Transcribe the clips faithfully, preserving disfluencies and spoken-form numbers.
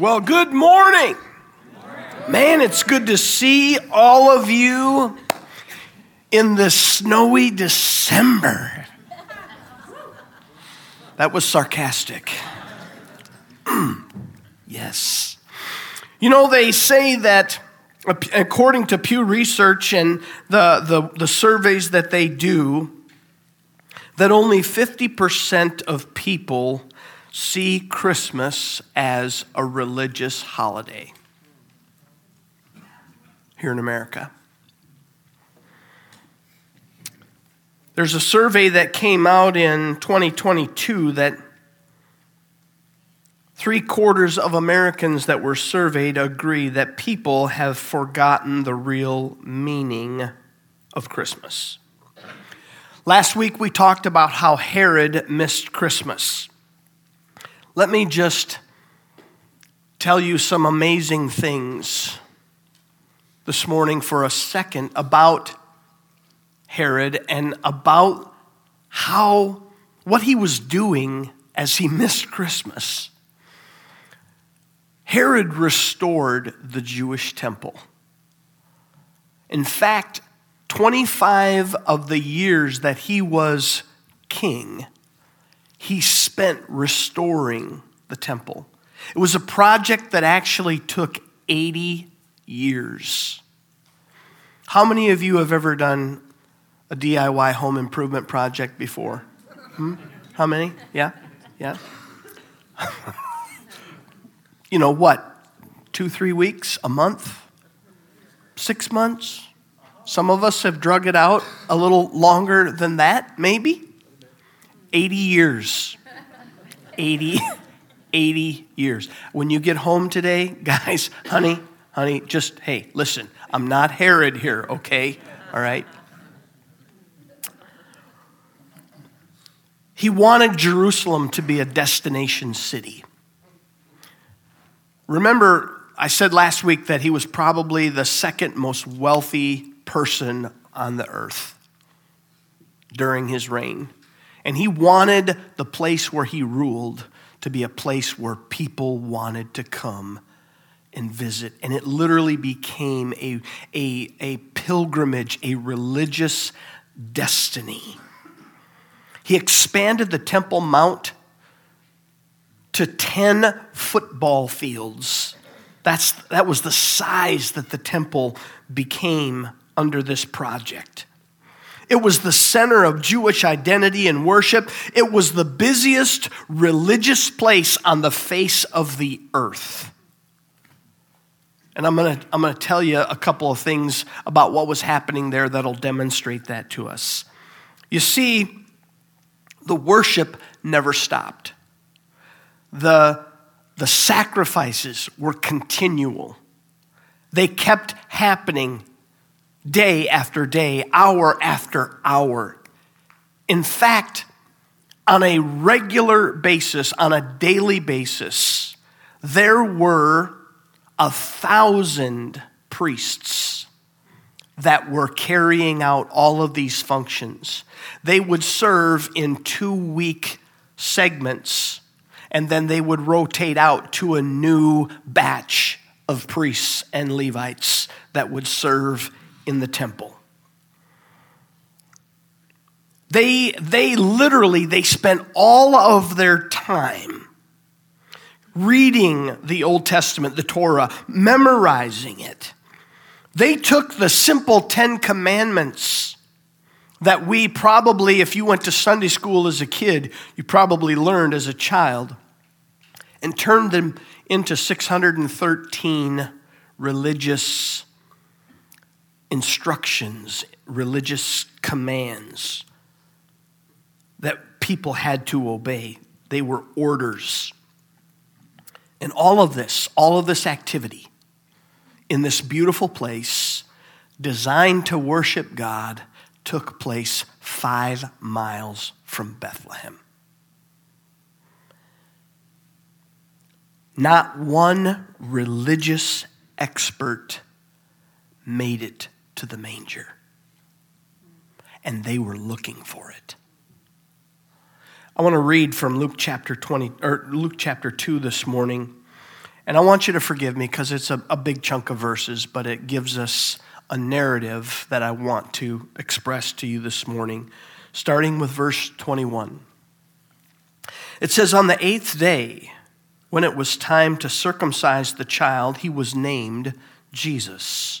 Well, good morning. Man, it's good to see all of you in this snowy December. That was sarcastic. Yes. You know, they say that according to Pew Research and the, the, the surveys that they do, that only fifty percent of people see Christmas as a religious holiday here in America. There's a survey that came out in twenty twenty-two that three quarters of Americans that were surveyed agree that people have forgotten the real meaning of Christmas. Last week we talked about how Herod missed Christmas. Let me just tell you some amazing things this morning for a second about Herod and about how what he was doing as he missed Christmas. Herod restored the Jewish temple. In fact, twenty-five of the years that he was king, he spent restoring the temple. It was a project that actually took eighty years. How many of you have ever done a D I Y home improvement project before? Hmm? How many? Yeah? Yeah? You know what? Two, three weeks? A month? Six months? Some of us have drug it out a little longer than that, maybe? eighty years. eighty, eighty years. When you get home today, guys, honey, honey, just, hey, listen, I'm not Herod here, okay? All right? He wanted Jerusalem to be a destination city. Remember, I said last week that he was probably the second most wealthy person on the earth during his reign. And he wanted the place where he ruled to be a place where people wanted to come and visit. And it literally became a, a, a pilgrimage, a religious destiny. He expanded the Temple Mount to ten football fields. That's, that was the size that the temple became under this project. It was the center of Jewish identity and worship. It was the busiest religious place on the face of the earth. And I'm going to I'm going to tell you a couple of things about what was happening there that'll demonstrate that to us. You see, the worship never stopped. The, the sacrifices were continual. They kept happening day after day, hour after hour. In fact, on a regular basis, on a daily basis, there were a thousand priests that were carrying out all of these functions. They would serve in two-week segments, and then they would rotate out to a new batch of priests and Levites that would serve in the temple. They, they literally, they spent all of their time reading the Old Testament, the Torah, memorizing it. They took the simple Ten Commandments that we probably, if you went to Sunday school as a kid, you probably learned as a child, and turned them into six hundred thirteen religious instructions, religious commands that people had to obey. They were orders. And all of this, all of this activity in this beautiful place designed to worship God took place five miles from Bethlehem. Not one religious expert made it to the manger, and they were looking for it. I want to read from Luke chapter twenty or Luke chapter two this morning, And I want you to forgive me because it's a, a big chunk of verses, but it gives us a narrative that I want to express to you this morning, starting with verse twenty-one. It says, on the eighth day, when it was time to circumcise the child, he was named Jesus,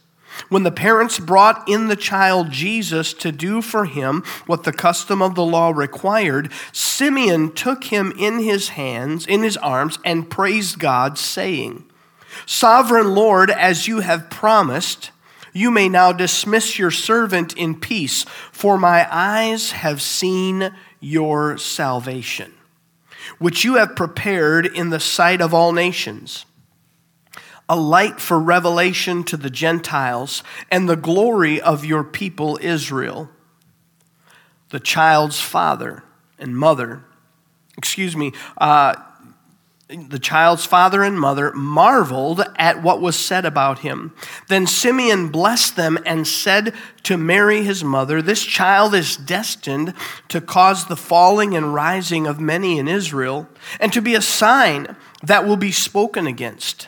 When the parents brought in the child Jesus to do for him what the custom of the law required, Simeon took him in his hands, in his arms, and praised God, saying, Sovereign Lord, as you have promised, you may now dismiss your servant in peace, for my eyes have seen your salvation, which you have prepared in the sight of all nations, a light for revelation to the Gentiles, and the glory of your people Israel. The child's father and mother, excuse me, uh, the child's father and mother marveled at what was said about him. Then Simeon blessed them and said to Mary, his mother, this child is destined to cause the falling and rising of many in Israel, and to be a sign that will be spoken against,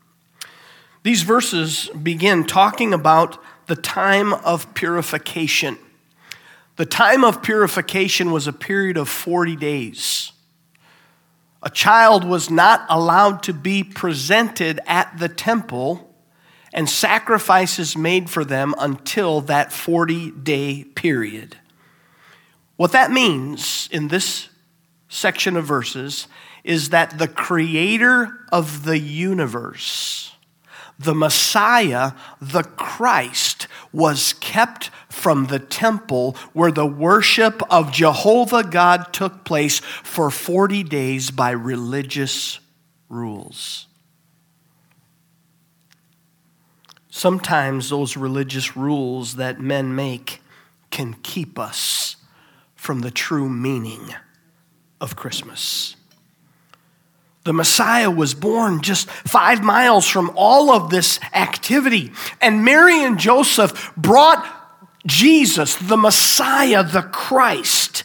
These verses begin talking about the time of purification. The time of purification was a period of forty days. A child was not allowed to be presented at the temple, and sacrifices made for them until that forty-day period. What that means in this section of verses is that the creator of the universe, the Messiah, the Christ, was kept from the temple where the worship of Jehovah God took place for forty days by religious rules. Sometimes those religious rules that men make can keep us from the true meaning of Christmas. The Messiah was born just five miles from all of this activity. And Mary and Joseph brought Jesus, the Messiah, the Christ.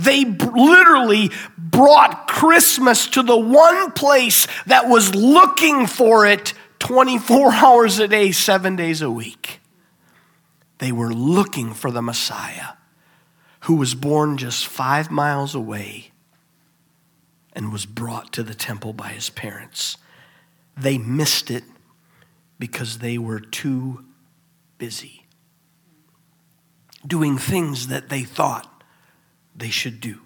They literally brought Christmas to the one place that was looking for it twenty-four hours a day, seven days a week. They were looking for the Messiah who was born just five miles away and was brought to the temple by his parents. They missed it because they were too busy doing things that they thought they should do.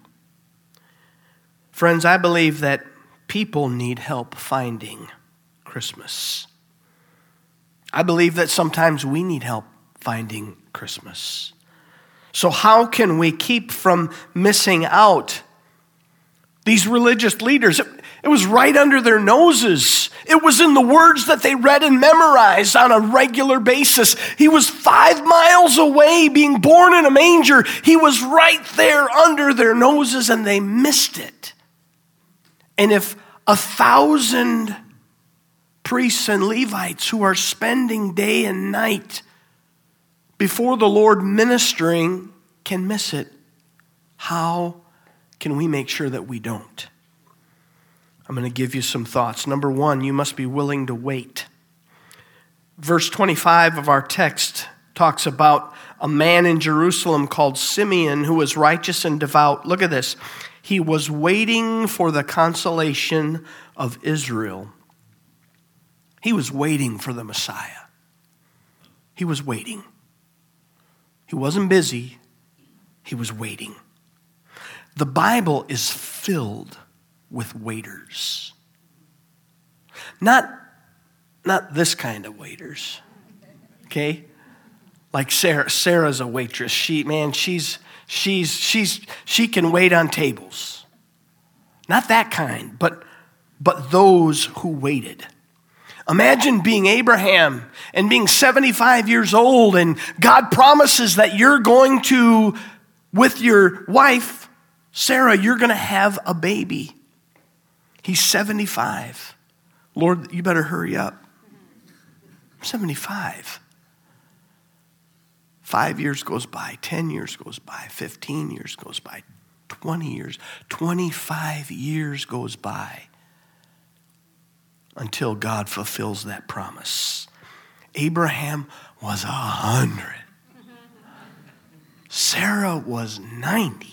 Friends, I believe that people need help finding Christmas. I believe that sometimes we need help finding Christmas. So how can we keep from missing out? These religious leaders, it, it was right under their noses. It was in the words that they read and memorized on a regular basis. He was five miles away being born in a manger. He was right there under their noses and they missed it. And if a thousand priests and Levites who are spending day and night before the Lord ministering can miss it, how can we make sure that we don't? I'm going to give you some thoughts. Number one, you must be willing to wait. Verse twenty-five of our text talks about a man in Jerusalem called Simeon who was righteous and devout. Look at this. He was waiting for the consolation of Israel. He was waiting for the Messiah. He was waiting. He wasn't busy. He was waiting. The Bible is filled with waiters. Not, not this kind of waiters, okay? Like Sarah. Sarah's a waitress. She, man, she's she's she's she can wait on tables. Not that kind, but but those who waited. Imagine being Abraham and being seventy-five years old, and God promises that you're going to, with your wife, Sarah, you're going to have a baby. He's seventy-five. Lord, you better hurry up. I'm seventy-five. Five years goes by, ten years goes by, fifteen years goes by, twenty years, twenty-five years goes by, until God fulfills that promise. Abraham was a hundred. Sarah was ninety.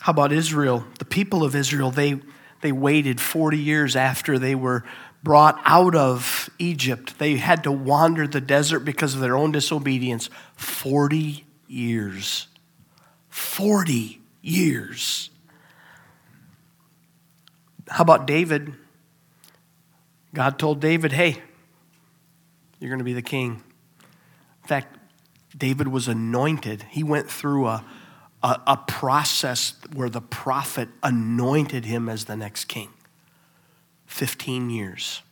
How about Israel? The people of Israel, they, they waited forty years after they were brought out of Egypt. They had to wander the desert because of their own disobedience. forty years. forty years. How about David? God told David, hey, you're going to be the king. In fact, David was anointed. He went through a, a, a process where the prophet anointed him as the next king. fifteen years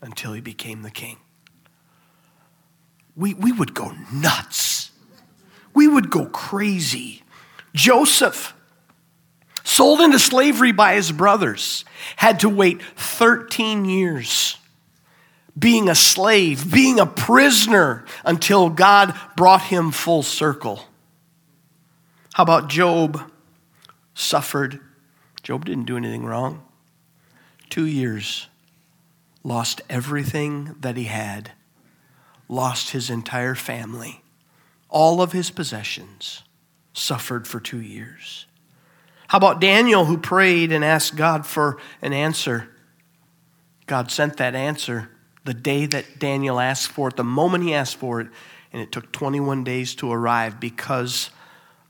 until he became the king. We, we would go nuts. We would go crazy. Joseph, sold into slavery by his brothers, had to wait thirteen years being a slave, being a prisoner until God brought him full circle. How about Job? Suffered. Job didn't do anything wrong. Two years. Lost everything that he had. Lost his entire family. All of his possessions. Suffered for two years. How about Daniel, who prayed and asked God for an answer? God sent that answer the day that Daniel asked for it, the moment he asked for it, and it took twenty-one days to arrive because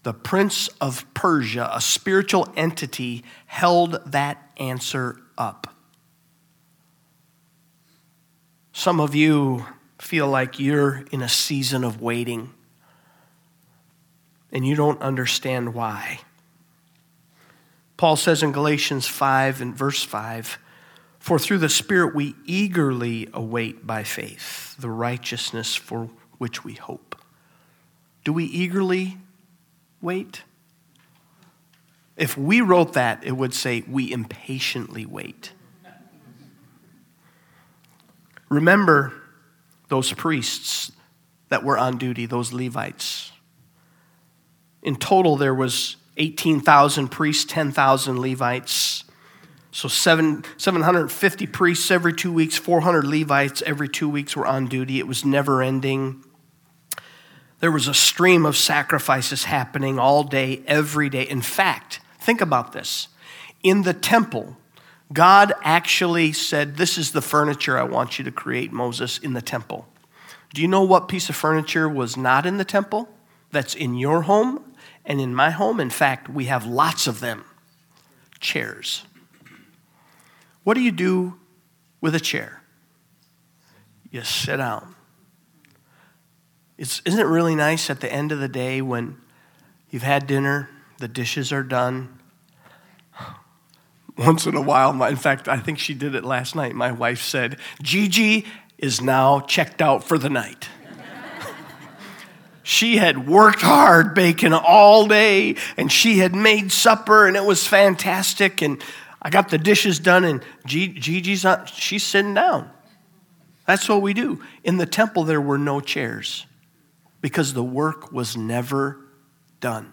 the prince of Persia, a spiritual entity, held that answer up. Some of you feel like you're in a season of waiting and you don't understand why. Paul says in Galatians five and verse five, for through the Spirit we eagerly await by faith the righteousness for which we hope. Do we eagerly wait? If we wrote that, it would say we impatiently wait. Remember those priests that were on duty, those Levites. In total, there was eighteen thousand priests, ten thousand Levites. So seven, seven hundred fifty priests every two weeks, four hundred Levites every two weeks were on duty. It was never ending. There was a stream of sacrifices happening all day, every day. In fact, think about this. In the temple, God actually said, this is the furniture I want you to create, Moses, in the temple. Do you know what piece of furniture was not in the temple that's in your home? And in my home, in fact, we have lots of them. Chairs. What do you do with a chair? You sit down. It's, isn't it really nice at the end of the day when you've had dinner, the dishes are done? Once in a while, my, in fact, I think she did it last night. My wife said, Gigi is now checked out for the night. She had worked hard baking all day, and she had made supper, and it was fantastic. And I got the dishes done, and Gigi's not, she's sitting down. That's what we do. In the temple, there were no chairs because the work was never done.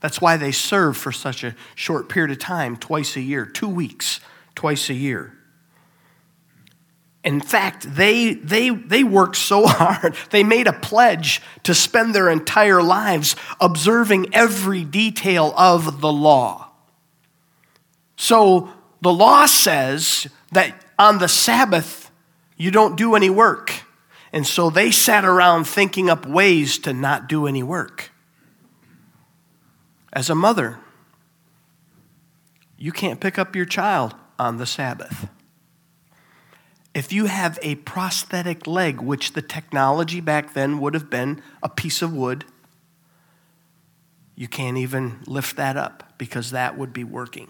That's why they serve for such a short period of time, twice a year, two weeks, twice a year. In fact, they they they worked so hard. They made a pledge to spend their entire lives observing every detail of the law. So the law says that on the Sabbath, you don't do any work. And so they sat around thinking up ways to not do any work. As a mother, you can't pick up your child on the Sabbath. If you have a prosthetic leg, which the technology back then would have been a piece of wood, you can't even lift that up because that would be working.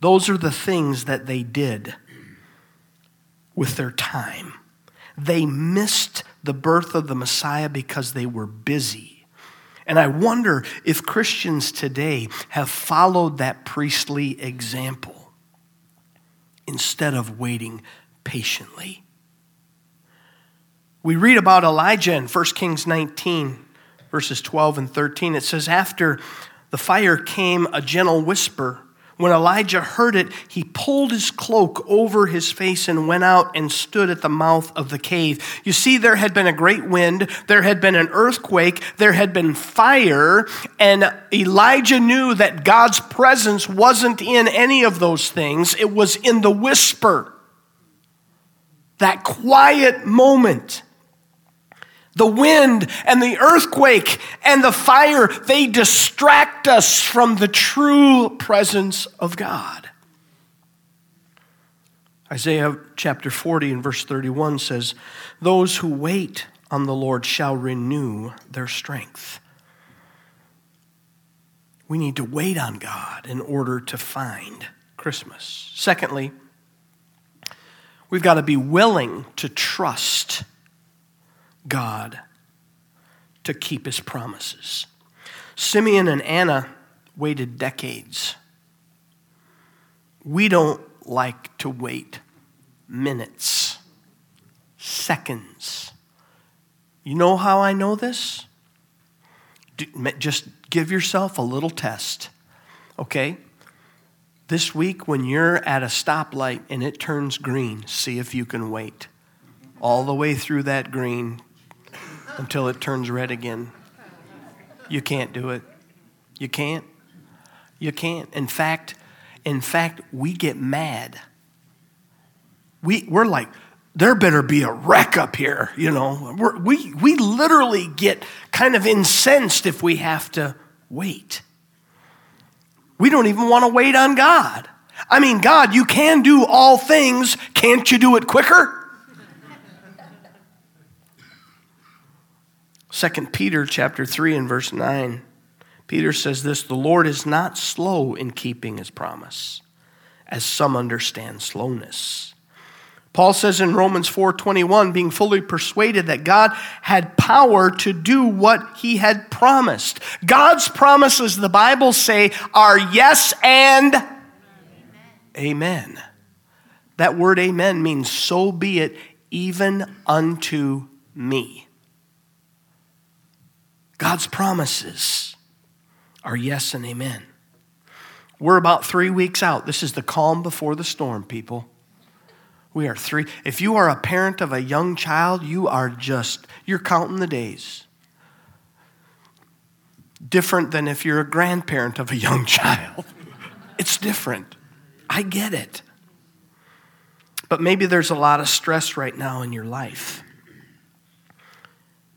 Those are the things that they did with their time. They missed the birth of the Messiah because they were busy. And I wonder if Christians today have followed that priestly example instead of waiting patiently. We read about Elijah in First Kings nineteen, verses twelve and thirteen. It says, after the fire came a gentle whisper. When Elijah heard it, he pulled his cloak over his face and went out and stood at the mouth of the cave. You see, there had been a great wind, there had been an earthquake, there had been fire, and Elijah knew that God's presence wasn't in any of those things. It was in the whisper, that quiet moment. The wind and the earthquake and the fire, they distract us from the true presence of God. Isaiah chapter forty and verse thirty-one says, those who wait on the Lord shall renew their strength. We need to wait on God in order to find Christmas. Secondly, we've got to be willing to trust God to keep his promises. Simeon and Anna waited decades. We don't like to wait minutes, seconds. You know how I know this? Just give yourself a little test, okay? This week when you're at a stoplight and it turns green, see if you can wait all the way through that green until it turns red again. You can't do it. You can't. You can't. In fact, in fact, we get mad. We, we're like, there better be a wreck up here, you know. We're, we, we literally get kind of incensed if we have to wait. We don't even want to wait on God. I mean, God, you can do all things. Can't you do it quicker? Second Peter chapter three and verse nine, Peter says this, the Lord is not slow in keeping his promise, as some understand slowness. Paul says in Romans four twenty-one, being fully persuaded that God had power to do what he had promised. God's promises, the Bible say, are yes and amen. Amen. That word amen means so be it, even unto me. God's promises are yes and amen. We're about three weeks out. This is the calm before the storm, people. We are three. If you are a parent of a young child, you are just, you're counting the days. Different than if you're a grandparent of a young child. It's different. I get it. But maybe there's a lot of stress right now in your life.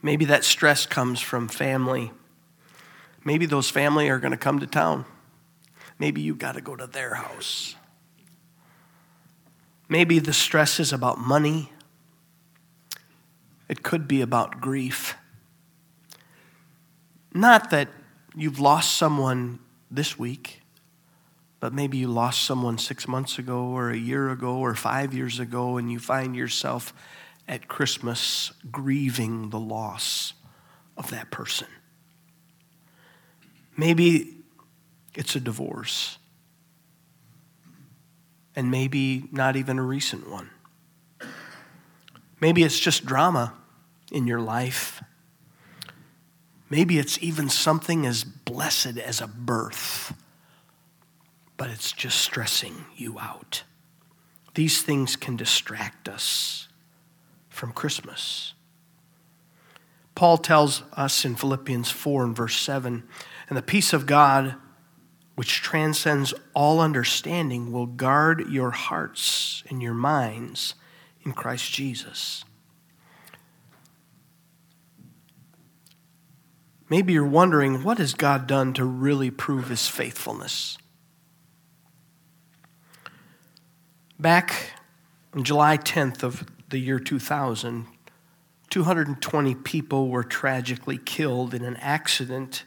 Maybe that stress comes from family. Maybe those family are going to come to town. Maybe you've got to go to their house. Maybe the stress is about money. It could be about grief. Not that you've lost someone this week, but maybe you lost someone six months ago or a year ago or five years ago, and you find yourself at Christmas grieving the loss of that person. Maybe it's a divorce, and maybe not even a recent one. Maybe it's just drama in your life. Maybe it's even something as blessed as a birth, but it's just stressing you out. These things can distract us from Christmas. Paul tells us in Philippians four and verse seven, and the peace of God, which transcends all understanding, will guard your hearts and your minds in Christ Jesus. Maybe you're wondering, what has God done to really prove his faithfulness? Back on July tenth of the year two thousand, two hundred twenty people were tragically killed in an accident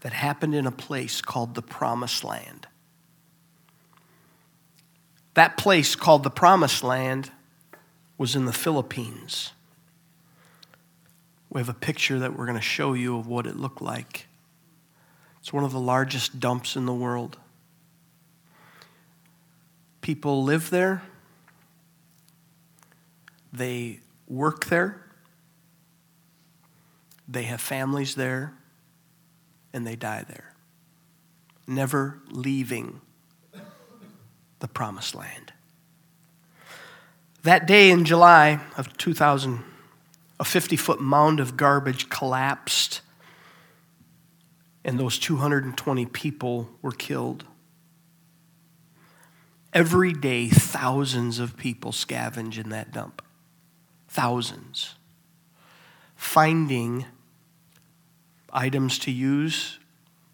that happened in a place called the Promised Land. That place called the Promised Land was in the Philippines. We have a picture that we're going to show you of what it looked like. It's one of the largest dumps in the world. People live there. They work there. They have families there. And they die there, never leaving the Promised Land. That day in July of two thousand, a fifty-foot mound of garbage collapsed, and those two hundred twenty people were killed. Every day, thousands of people scavenge in that dump. Thousands. Finding items to use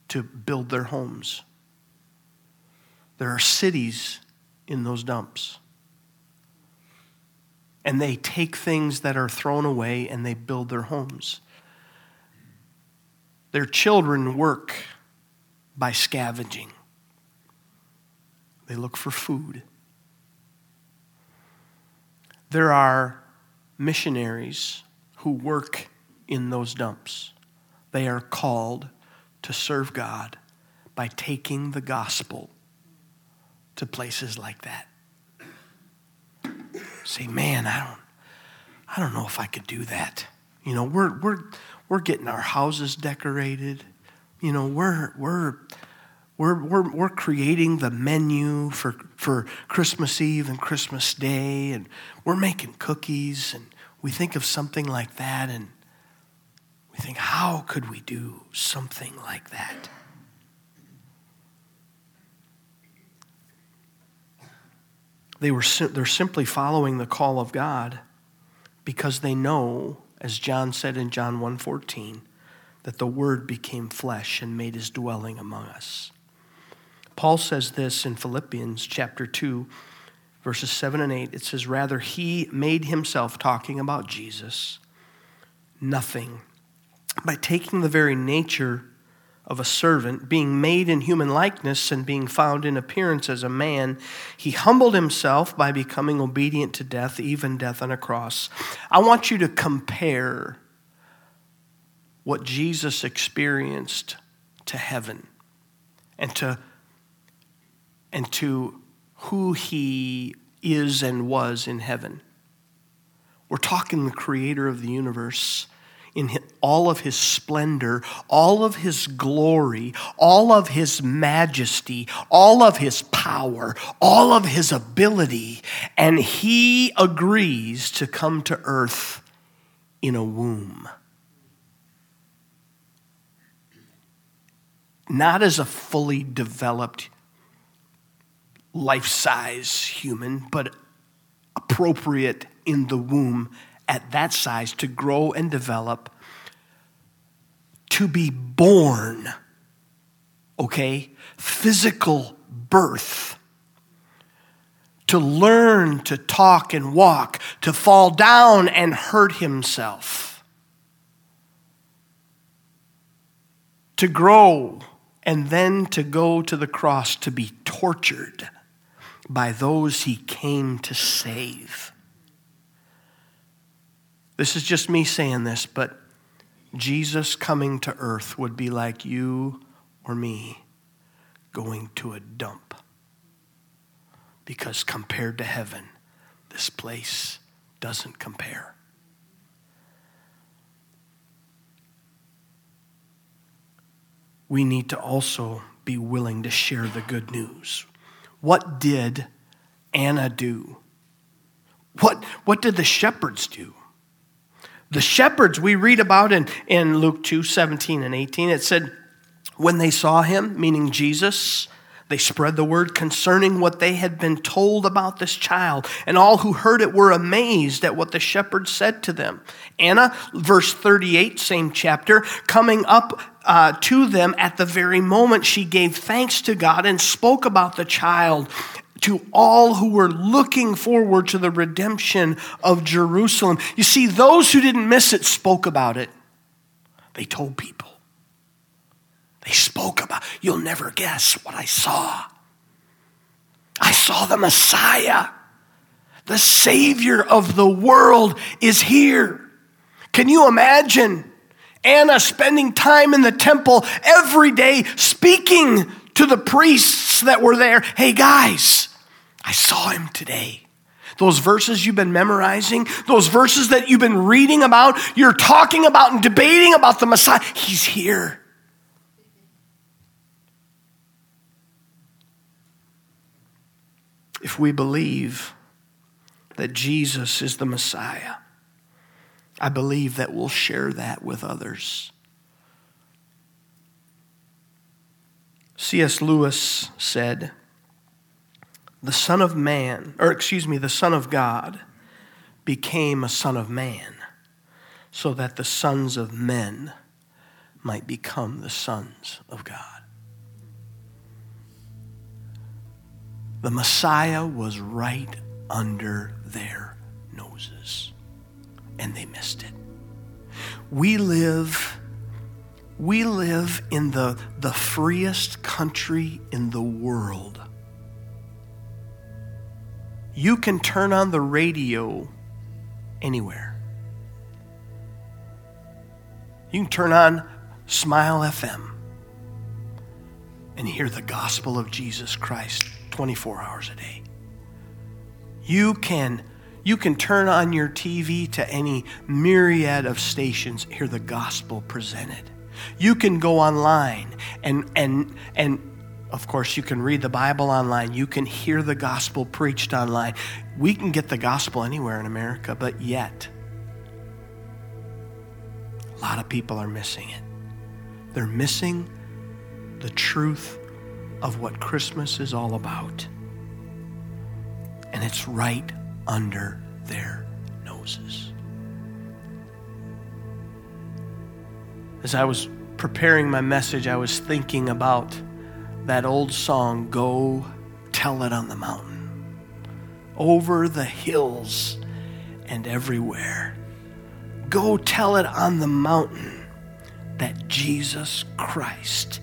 to build their homes. There are cities in those dumps. And they take things that are thrown away and they build their homes. Their children work by scavenging. They look for food. There are missionaries who work in those dumps. They are called to serve God by taking the gospel to places like that. Say, man, I don't, I don't know if I could do that. You know, we're we're we're getting our houses decorated. You know, we're we're we're we're we're creating the menu for for Christmas Eve and Christmas Day, and we're making cookies. And we think of something like that, and we think, how could we do something like that? They were they're simply following the call of God because they know, as John said in John one fourteen, that the Word became flesh and made his dwelling among us. Paul says this in Philippians chapter two, verses seven and eight. It says, rather, he made himself, talking about Jesus, nothing, by taking the very nature of a servant, being made in human likeness and being found in appearance as a man, he humbled himself by becoming obedient to death, even death on a cross. I want you to compare what Jesus experienced to heaven and to, and to who he is and was in heaven. We're talking the creator of the universe in all of his splendor, all of his glory, all of his majesty, all of his power, all of his ability, and he agrees to come to earth in a womb. Not as a fully developed, life-size human, but appropriate in the womb at that size, to grow and develop, to be born, okay? Physical birth, to learn to talk and walk, to fall down and hurt himself, to grow, and then to go to the cross to be tortured by those he came to save. This is just me saying this, but Jesus coming to earth would be like you or me going to a dump. Because compared to heaven, this place doesn't compare. We need to also be willing to share the good news. What did Anna do? What, what did the shepherds do? The shepherds we read about in, in Luke two, seventeen and eighteen, it said, when they saw him, meaning Jesus, they spread the word concerning what they had been told about this child, and all who heard it were amazed at what the shepherds said to them. Anna, verse thirty-eight, same chapter, coming up uh, to them at the very moment, she gave thanks to God and spoke about the child to all who were looking forward to the redemption of Jerusalem. You see, those who didn't miss it spoke about it. They told people. They spoke about, you'll never guess what I saw. I saw the Messiah. The Savior of the world is here. Can you imagine Anna spending time in the temple every day speaking to the priests that were there? Hey guys, I saw him today. Those verses you've been memorizing, those verses that you've been reading about, you're talking about and debating about the Messiah. He's here. If we believe that Jesus is the Messiah, I believe that we'll share that with others. C S. Lewis said, the Son of Man, or excuse me, the Son of God became a Son of Man so that the sons of men might become the sons of God. The Messiah was right under their noses, and they missed it. We live, we live in the, the freest country in the world. You can turn on the radio anywhere. You can turn on Smile F M and hear the gospel of Jesus Christ twenty-four hours a day. You can, you can turn on your T V to any myriad of stations, hear the gospel presented. You can go online and, and, and of course you can read the Bible online. You can hear the gospel preached online. We can get the gospel anywhere in America, but yet a lot of people are missing it. They're missing the truth of what Christmas is all about. And it's right under their noses. As I was preparing my message, I was thinking about that old song, Go Tell It on the Mountain. Over the hills and everywhere. Go tell it on the mountain that Jesus Christ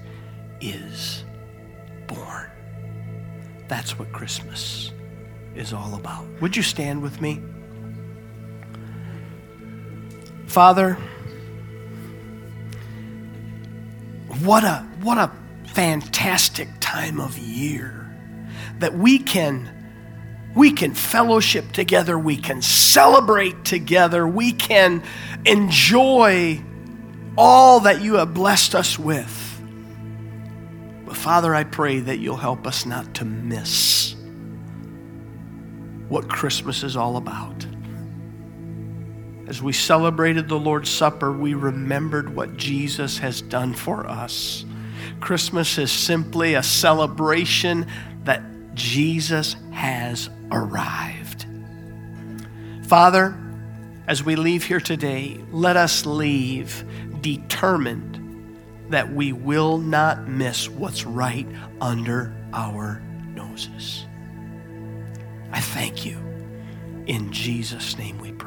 is born. That's what Christmas is all about. Would you stand with me? Father, what a what a fantastic time of year that we can we can fellowship together, we can celebrate together, we can enjoy all that you have blessed us with. But Father, I pray that you'll help us not to miss what Christmas is all about. As we celebrated the Lord's Supper, we remembered what Jesus has done for us. Christmas is simply a celebration that Jesus has arrived. Father, as we leave here today, let us leave determined that we will not miss what's right under our noses. I thank you. In Jesus' name we pray.